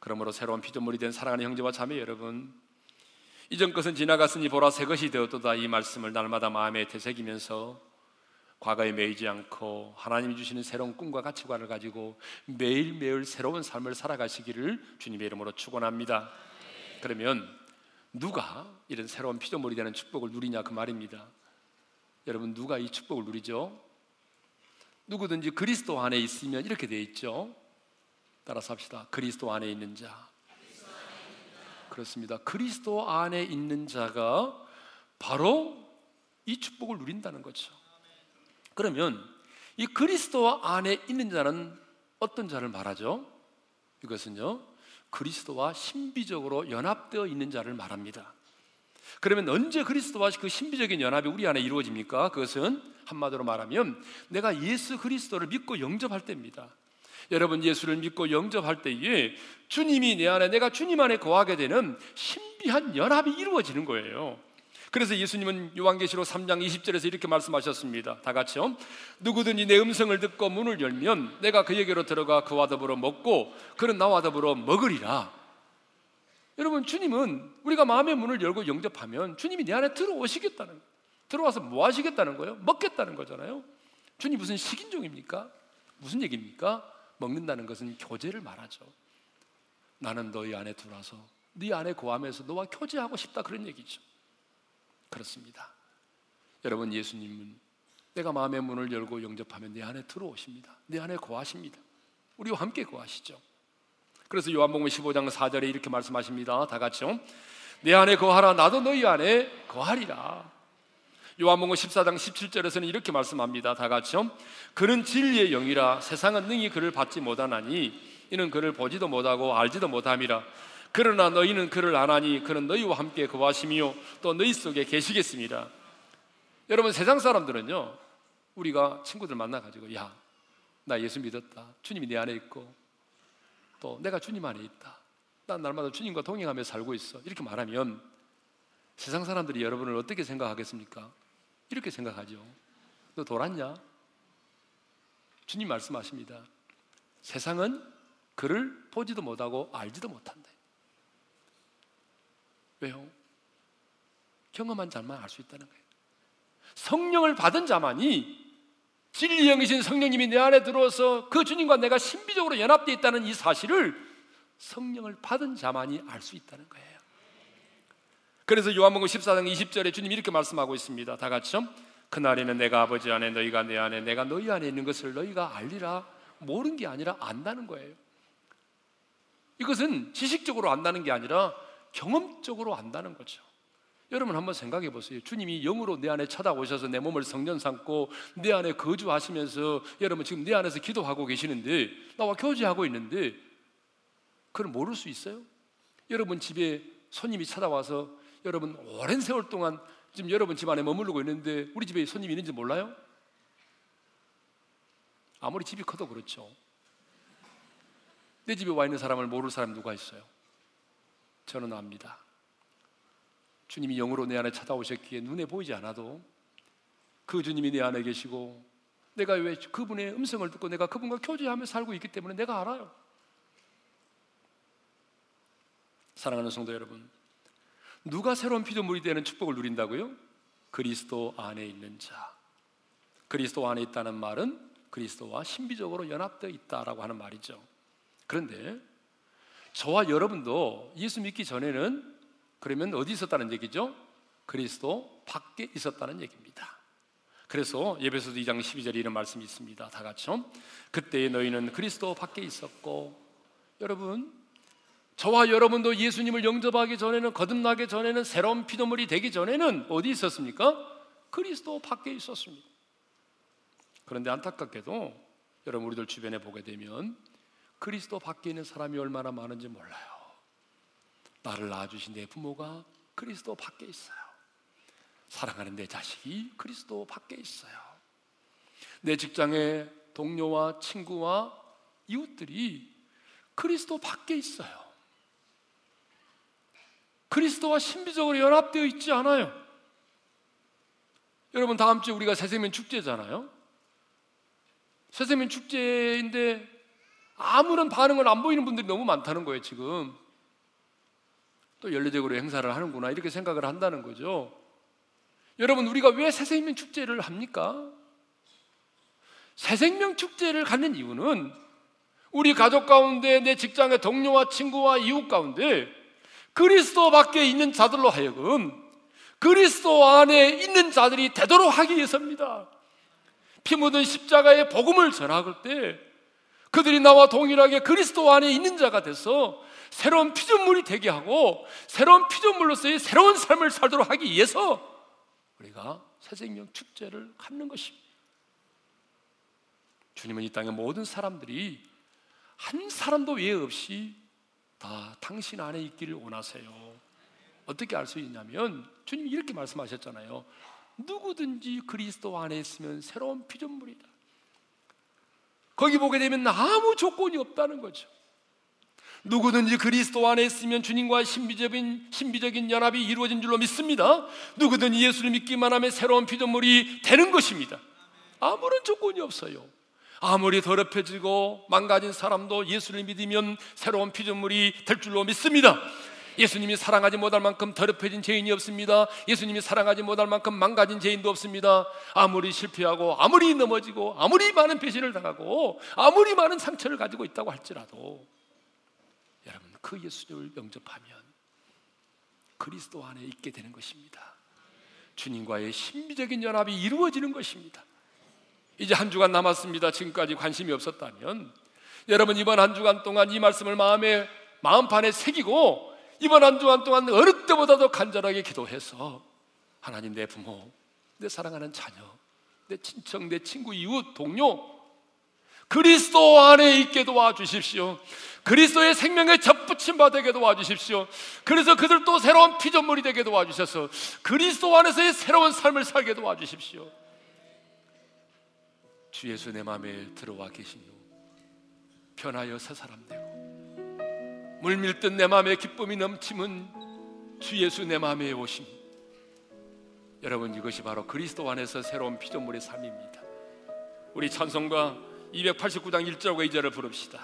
그러므로 새로운 피조물이 된 사랑하는 형제와 자매 여러분, 이전 것은 지나갔으니 보라 새 것이 되었도다. 이 말씀을 날마다 마음에 되새기면서 과거에 매이지 않고 하나님이 주시는 새로운 꿈과 가치관을 가지고 매일매일 새로운 삶을 살아가시기를 주님의 이름으로 축원합니다. 그러면 누가 이런 새로운 피조물이 되는 축복을 누리냐, 그 말입니다. 여러분, 누가 이 축복을 누리죠? 누구든지 그리스도 안에 있으면 이렇게 되어 있죠. 따라서 합시다. 그리스도 안에 있는 자. 그렇습니다. 그리스도 안에 있는 자가 바로 이 축복을 누린다는 거죠. 그러면 이 그리스도 안에 있는 자는 어떤 자를 말하죠? 이것은요, 그리스도와 신비적으로 연합되어 있는 자를 말합니다. 그러면 언제 그리스도와 그 신비적인 연합이 우리 안에 이루어집니까? 그것은 한마디로 말하면 내가 예수 그리스도를 믿고 영접할 때입니다. 여러분, 예수를 믿고 영접할 때에 주님이 내 안에, 내가 주님 안에 거하게 되는 신비한 연합이 이루어지는 거예요. 그래서 예수님은 요한계시록 삼 장 이십 절에서 이렇게 말씀하셨습니다. 다 같이요. 누구든지 내 음성을 듣고 문을 열면 내가 그에게로 들어가 그와 더불어 먹고 그는 나와 더불어 먹으리라. 여러분, 주님은 우리가 마음의 문을 열고 영접하면 주님이 내 안에 들어오시겠다는 거예요. 들어와서 뭐 하시겠다는 거예요? 먹겠다는 거잖아요. 주님 무슨 식인종입니까? 무슨 얘기입니까? 먹는다는 것은 교제를 말하죠. 나는 너희 안에 들어와서 네 안에 거하면서 너와 교제하고 싶다, 그런 얘기죠. 그렇습니다. 여러분, 예수님은 내가 마음의 문을 열고 영접하면 내 안에 들어오십니다. 내 안에 거하십니다. 우리와 함께 거하시죠. 그래서 요한복음 십오 장 사 절에 이렇게 말씀하십니다. 다 같이요. 내 안에 거하라, 나도 너희 안에 거하리라. 요한복음 십사 장 십칠 절에서는 이렇게 말씀합니다. 다 같이요. 그는 진리의 영이라 세상은 능히 그를 받지 못하나니 이는 그를 보지도 못하고 알지도 못함이라. 그러나 너희는 그를 아나니 그는 너희와 함께 거하심이요 또 너희 속에 계시겠습니다. 여러분, 세상 사람들은요, 우리가 친구들 만나가지고 야, 나 예수 믿었다, 주님이 내 안에 있고 또 내가 주님 안에 있다, 난 날마다 주님과 동행하며 살고 있어, 이렇게 말하면 세상 사람들이 여러분을 어떻게 생각하겠습니까? 이렇게 생각하죠. 너 돌았냐? 주님 말씀하십니다. 세상은 그를 보지도 못하고 알지도 못한다. 왜요? 경험한 자만 알 수 있다는 거예요. 성령을 받은 자만이, 진리의 영이신 성령님이 내 안에 들어와서 그 주님과 내가 신비적으로 연합되어 있다는 이 사실을 성령을 받은 자만이 알 수 있다는 거예요. 그래서 요한복음 십사 장 이십 절에 주님이 이렇게 말씀하고 있습니다. 다 같이요. 그날에는 내가 아버지 안에 너희가 내 안에 내가 너희 안에 있는 것을 너희가 알리라. 모르는 게 아니라 안다는 거예요. 이것은 지식적으로 안다는 게 아니라 경험적으로 안다는 거죠. 여러분, 한번 생각해 보세요. 주님이 영으로 내 안에 찾아오셔서 내 몸을 성전 삼고 내 안에 거주하시면서 여러분 지금 내 안에서 기도하고 계시는데, 나와 교제하고 있는데 그걸 모를 수 있어요? 여러분 집에 손님이 찾아와서 여러분 오랜 세월 동안 지금 여러분 집 안에 머무르고 있는데 우리 집에 손님이 있는지 몰라요? 아무리 집이 커도 그렇죠. 내 집에 와 있는 사람을 모를 사람 누가 있어요? 저는 압니다. 주님이 영으로 내 안에 찾아오셨기에 눈에 보이지 않아도 그 주님이 내 안에 계시고 내가 왜 그분의 음성을 듣고 내가 그분과 교제하며 살고 있기 때문에 내가 알아요. 사랑하는 성도 여러분, 누가 새로운 피조물이 되는 축복을 누린다고요? 그리스도 안에 있는 자. 그리스도 안에 있다는 말은 그리스도와 신비적으로 연합되어 있다라고 하는 말이죠. 그런데 저와 여러분도 예수 믿기 전에는 그러면 어디 있었다는 얘기죠? 그리스도 밖에 있었다는 얘기입니다. 그래서 에베소서 이 장 십이 절에 이런 말씀이 있습니다. 다 같이요. 그때의 너희는 그리스도 밖에 있었고. 여러분, 저와 여러분도 예수님을 영접하기 전에는, 거듭나기 전에는, 새로운 피조물이 되기 전에는 어디 있었습니까? 그리스도 밖에 있었습니다. 그런데 안타깝게도 여러분, 우리들 주변에 보게 되면 그리스도 밖에 있는 사람이 얼마나 많은지 몰라요. 나를 낳아주신 내 부모가 그리스도 밖에 있어요. 사랑하는 내 자식이 그리스도 밖에 있어요. 내 직장의 동료와 친구와 이웃들이 그리스도 밖에 있어요. 그리스도와 신비적으로 연합되어 있지 않아요. 여러분, 다음 주에 우리가 새세민 축제잖아요. 새세민 축제인데 아무런 반응을 안 보이는 분들이 너무 많다는 거예요. 지금 또 연례적으로 행사를 하는구나, 이렇게 생각을 한다는 거죠. 여러분, 우리가 왜 새생명 축제를 합니까? 새생명 축제를 갖는 이유는 우리 가족 가운데, 내 직장의 동료와 친구와 이웃 가운데 그리스도 밖에 있는 자들로 하여금 그리스도 안에 있는 자들이 되도록 하기 위해서입니다. 피 묻은 십자가의 복음을 전할 때 그들이 나와 동일하게 그리스도 안에 있는 자가 돼서 새로운 피조물이 되게 하고 새로운 피조물로서의 새로운 삶을 살도록 하기 위해서 우리가 새생명 축제를 갖는 것입니다. 주님은 이 땅의 모든 사람들이 한 사람도 예외 없이 다 당신 안에 있기를 원하세요. 어떻게 알 수 있냐면 주님이 이렇게 말씀하셨잖아요. 누구든지 그리스도 안에 있으면 새로운 피조물이다. 거기 보게 되면 아무 조건이 없다는 거죠. 누구든지 그리스도 안에 있으면 주님과 신비적인, 신비적인 연합이 이루어진 줄로 믿습니다. 누구든지 예수를 믿기만 하면 새로운 피조물이 되는 것입니다. 아무런 조건이 없어요. 아무리 더럽혀지고 망가진 사람도 예수를 믿으면 새로운 피조물이 될 줄로 믿습니다. 예수님이 사랑하지 못할 만큼 더럽혀진 죄인이 없습니다. 예수님이 사랑하지 못할 만큼 망가진 죄인도 없습니다. 아무리 실패하고 아무리 넘어지고 아무리 많은 배신을 당하고 아무리 많은 상처를 가지고 있다고 할지라도 여러분, 그 예수를 영접하면 그리스도 안에 있게 되는 것입니다. 주님과의 신비적인 연합이 이루어지는 것입니다. 이제 한 주간 남았습니다. 지금까지 관심이 없었다면 여러분, 이번 한 주간 동안 이 말씀을 마음에, 마음판에 새기고 이번 한 주간 동안 어느 때보다도 간절하게 기도해서 하나님, 내 부모, 내 사랑하는 자녀, 내 친척, 내 친구, 이웃, 동료, 그리스도 안에 있게 도와주십시오. 그리스도의 생명에 접붙임바 되게 도와주십시오. 그래서 그들도 새로운 피조물이 되게 도와주셔서 그리스도 안에서의 새로운 삶을 살게 도와주십시오. 주 예수 내 마음에 들어와 계시니요, 변하여 새 사람 되고 물밀듯 내 마음에 기쁨이 넘치면 주 예수 내 마음에 오심. 여러분, 이것이 바로 그리스도 안에서 새로운 피조물의 삶입니다. 우리 찬송가 이백팔십구 장 일 절과 이 절을 부릅시다.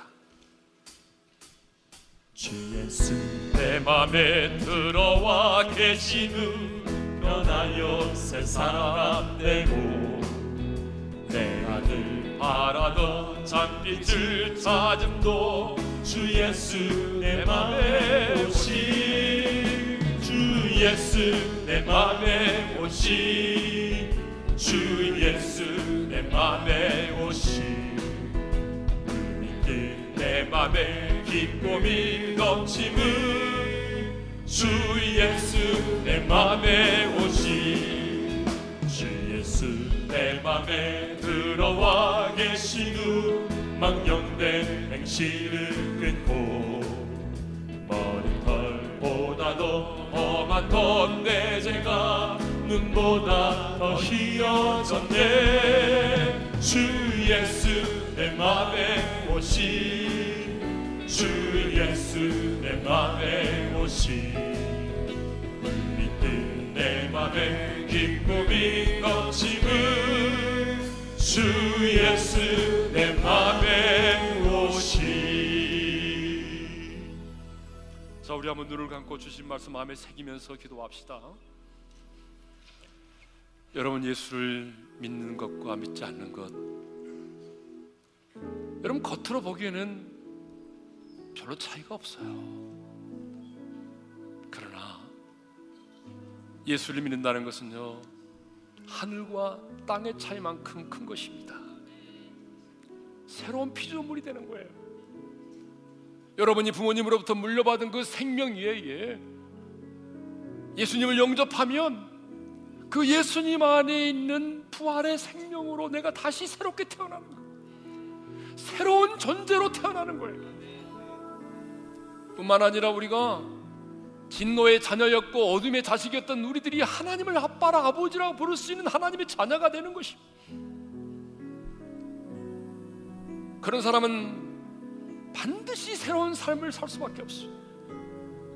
주 예수 내 맘에 들어와 계시는 변하여 새 사람 되고 내가 늘 바라던 장빛을 찾음도 주 예수 내 맘에 오시. 주 예수 내 맘에 오시. 주 예수 내 맘에 오시. 믿기 내 맘에 기쁨이 넘치는 주 예수 내 맘에 오시. 주 예수 내 맘에 들어와 계시누 망령된 행실을 끊고 머리털보다 더 험한 던 내 죄가 눈보다 더 희어졌네. 주 예수 내 맘에 오시. 주 예수 내 맘에 오시. 믿는 내 맘에 기쁨이 넘치는 주 예수 내 맘에 오시. 자, 우리 한번 눈을 감고 주신 말씀 마음에 새기면서 기도합시다. 여러분, 예수를 믿는 것과 믿지 않는 것, 여러분 겉으로 보기에는 별로 차이가 없어요. 그러나 예수를 믿는다는 것은요, 하늘과 땅의 차이만큼 큰 것입니다. 새로운 피조물이 되는 거예요. 여러분이 부모님으로부터 물려받은 그 생명 위에 예수님을 영접하면 그 예수님 안에 있는 부활의 생명으로 내가 다시 새롭게 태어나는 거예요. 새로운 존재로 태어나는 거예요. 뿐만 아니라 우리가 진노의 자녀였고 어둠의 자식이었던 우리들이 하나님을 아빠라 아버지라고 부를 수 있는 하나님의 자녀가 되는 것입니다. 그런 사람은 반드시 새로운 삶을 살 수밖에 없어요.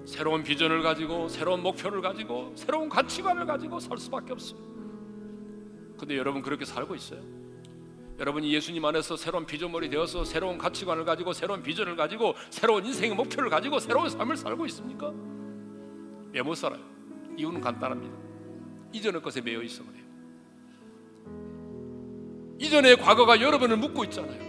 새로운 비전을 가지고 새로운 목표를 가지고 새로운 가치관을 가지고 살 수밖에 없어요. 근데 여러분, 그렇게 살고 있어요? 여러분이 예수님 안에서 새로운 피조물이 되어서 새로운 가치관을 가지고 새로운 비전을 가지고 새로운 인생의 목표를 가지고 새로운 삶을 살고 있습니까? 왜 못 살아요? 이유는 간단합니다. 이전의 것에 매여 있어 그래요. 이전의 과거가 여러분을 묶고 있잖아요.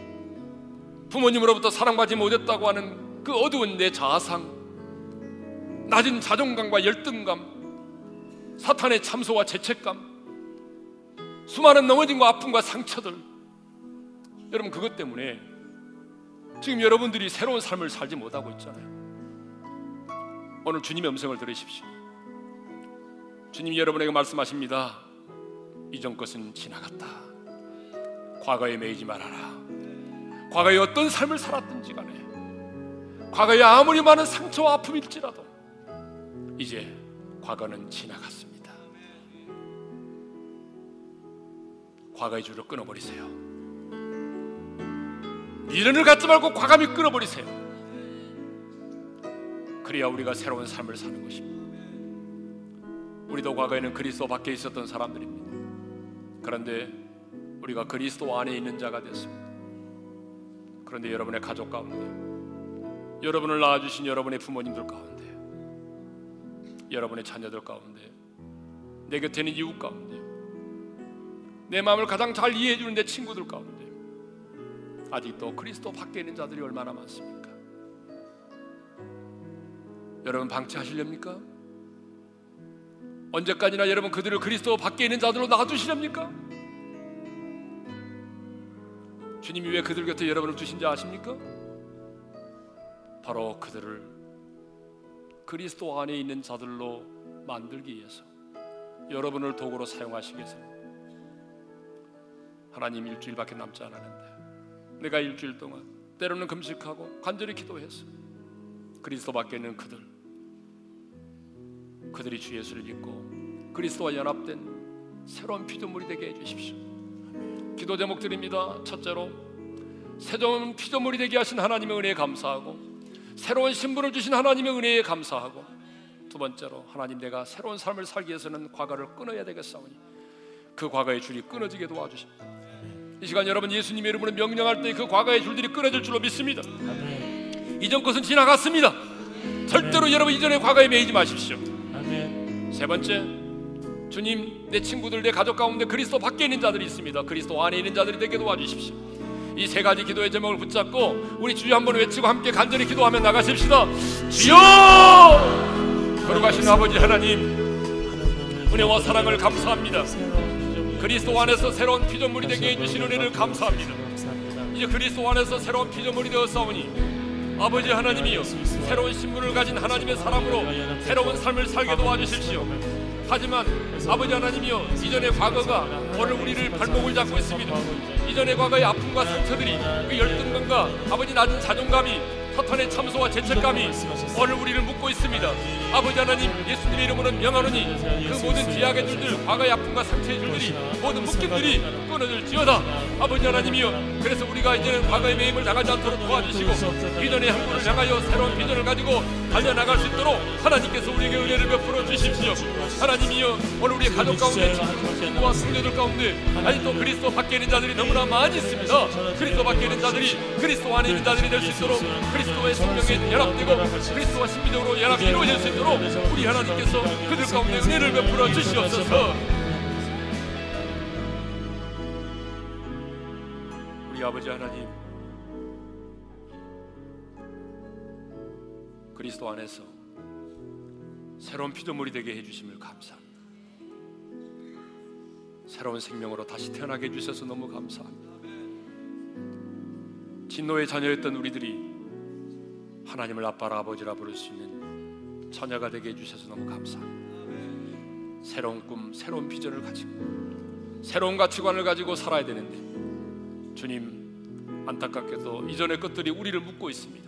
부모님으로부터 사랑받지 못했다고 하는 그 어두운 내 자아상, 낮은 자존감과 열등감, 사탄의 참소와 죄책감, 수많은 넘어짐과 아픔과 상처들, 여러분, 그것 때문에 지금 여러분들이 새로운 삶을 살지 못하고 있잖아요. 오늘 주님의 음성을 들으십시오. 주님이 여러분에게 말씀하십니다. 이전 것은 지나갔다. 과거에 매이지 말아라. 과거에 어떤 삶을 살았든지 간에, 과거에 아무리 많은 상처와 아픔일지라도 이제 과거는 지나갔습니다. 과거의 줄을 끊어버리세요. 미련을 갖지 말고 과감히 끊어버리세요. 그래야 우리가 새로운 삶을 사는 것입니다. 우리도 과거에는 그리스도 밖에 있었던 사람들입니다. 그런데 우리가 그리스도 안에 있는 자가 됐습니다. 그런데 여러분의 가족 가운데, 여러분을 낳아주신 여러분의 부모님들 가운데, 여러분의 자녀들 가운데, 내 곁에 있는 이웃 가운데, 내 마음을 가장 잘 이해해주는 내 친구들 가운데 아직도 그리스도 밖에 있는 자들이 얼마나 많습니까? 여러분 방치하시렵니까? 언제까지나 여러분 그들을 그리스도 밖에 있는 자들로 놔두시렵니까? 주님이 왜 그들 곁에 여러분을 두신지 아십니까? 바로 그들을 그리스도 안에 있는 자들로 만들기 위해서 여러분을 도구로 사용하시겠습니다. 하나님, 일주일밖에 남지 않았는데 내가 일주일 동안 때로는 금식하고 간절히 기도해서 그리스도 밖에 있는 그들, 그들이 주 예수를 믿고 그리스도와 연합된 새로운 피조물이 되게 해주십시오. 기도 제목 드립니다. 첫째로, 새로운 피조물이 되게 하신 하나님의 은혜에 감사하고 새로운 신분을 주신 하나님의 은혜에 감사하고, 두 번째로, 하나님, 내가 새로운 삶을 살기 위해서는 과거를 끊어야 되겠사오니 그 과거의 줄이 끊어지게 도와주십니다. 이 시간 여러분 예수님의 이름으로 명령할 때 그 과거의 줄들이 끊어질 줄로 믿습니다. 아멘. 이전 것은 지나갔습니다. 아멘. 절대로 여러분 이전의 과거에 매이지 마십시오. 아멘. 세 번째, 주님, 내 친구들, 내 가족 가운데 그리스도 밖에 있는 자들이 있습니다. 그리스도 안에 있는 자들이 되게 도와주십시오. 이 세 가지 기도의 제목을 붙잡고 우리 주여 한번 외치고 함께 간절히 기도하며 나가십시다. 주여! 거룩하신 아버지 하나님, 은혜와 사랑을 감사합니다. 그리스도 안에서 새로운 피조물이 되게 해주신 은혜를 감사합니다. 이제 그리스도 안에서 새로운 피조물이 되었사오니 아버지 하나님이여, 새로운 신분을 가진 하나님의 사람으로 새로운 삶을 살게 도와주십시오. 하지만 아버지 하나님이여, 이전의 과거가 오늘 우리를 발목을 잡고 있습니다. 이전의 과거의 아픔과 상처들이, 그 열등감과 아버지 낮은 자존감이, 사탄의 참소와 죄책감이 오늘 우리를 묶고 있습니다. 아버지 하나님, 예수님의 이름으로 명하노니 그 모든 죄악의 줄들, 과거의 아픔과 상처의 줄들이, 모든 묶임들이 끊어질지어다. 아버지 하나님이여, 그래서 우리가 이제는 과거의 매임을 당하지 않도록 도와주시고 이전의 항구를 향하여 새로운 비전을 가지고 달려나갈 수 있도록 하나님께서 우리에게 은혜를 베풀어 주십시오. 하나님이여, 오늘 우리의 가족 가운데, 친구와 승려들 가운데 아직도 그리스도 밖에 있는 자들이 너무나 많이 있습니다. 그리스도 밖에 있는 자들이 그리스도 안에 있는 자들이 될 수 있도록, 그리스도의 생명에 연합되고 그리스도와 신비적으로 연합이 이루어질 수 있도록 우리 하나님께서 그들 가운데 은혜를 베풀어 주시옵소서. 우리 아버지 하나님, 그리스도 안에서 새로운 피조물이 되게 해주심을 감사합니다. 새로운 생명으로 다시 태어나게 해주셔서 너무 감사합니다. 진노의 자녀였던 우리들이 하나님을 아빠라 아버지라 부를 수 있는 자녀가 되게 해주셔서 너무 감사합니다. 새로운 꿈, 새로운 비전을 가지고 새로운 가치관을 가지고 살아야 되는데 주님, 안타깝게도 이전의 것들이 우리를 묶고 있습니다.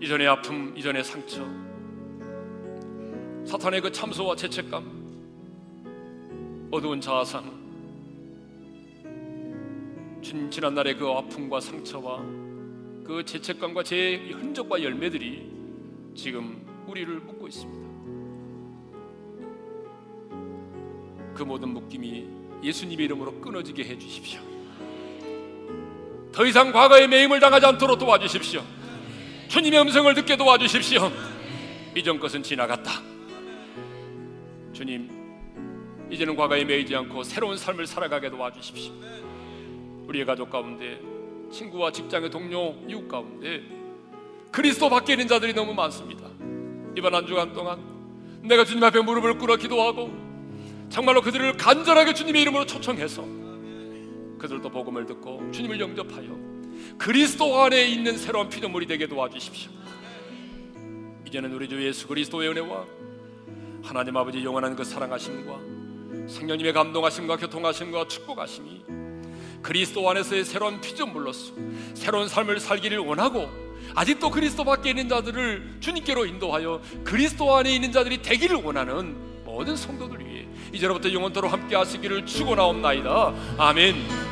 이전의 아픔, 이전의 상처, 사탄의 그 참소와 죄책감, 어두운 자아상, 주님, 지난날의 그 아픔과 상처와 그 죄책감과 죄의 흔적과 열매들이 지금 우리를 묶고 있습니다. 그 모든 묶임이 예수님의 이름으로 끊어지게 해주십시오. 더 이상 과거의 매임을 당하지 않도록 도와주십시오. 주님의 음성을 듣게 도와주십시오. 이전 것은 지나갔다. 주님, 이제는 과거에 매이지 않고 새로운 삶을 살아가게 도와주십시오. 우리의 가족 가운데, 친구와 직장의 동료, 이웃 가운데 그리스도 밖에 있는 자들이 너무 많습니다. 이번 한 주간 동안 내가 주님 앞에 무릎을 꿇어 기도하고 정말로 그들을 간절하게 주님의 이름으로 초청해서 그들도 복음을 듣고 주님을 영접하여 그리스도 안에 있는 새로운 피조물이 되게 도와주십시오. 이제는 우리 주 예수 그리스도의 은혜와 하나님 아버지 영원한 그 사랑하심과 성령님의 감동하심과 교통하심과 축복하심이 그리스도 안에서의 새로운 피조물로서 새로운 삶을 살기를 원하고, 아직도 그리스도 밖에 있는 자들을 주님께로 인도하여 그리스도 안에 있는 자들이 되기를 원하는 모든 성도들 위해 이제로부터 영원토록 함께 하시기를 축원하옵나이다. 아멘.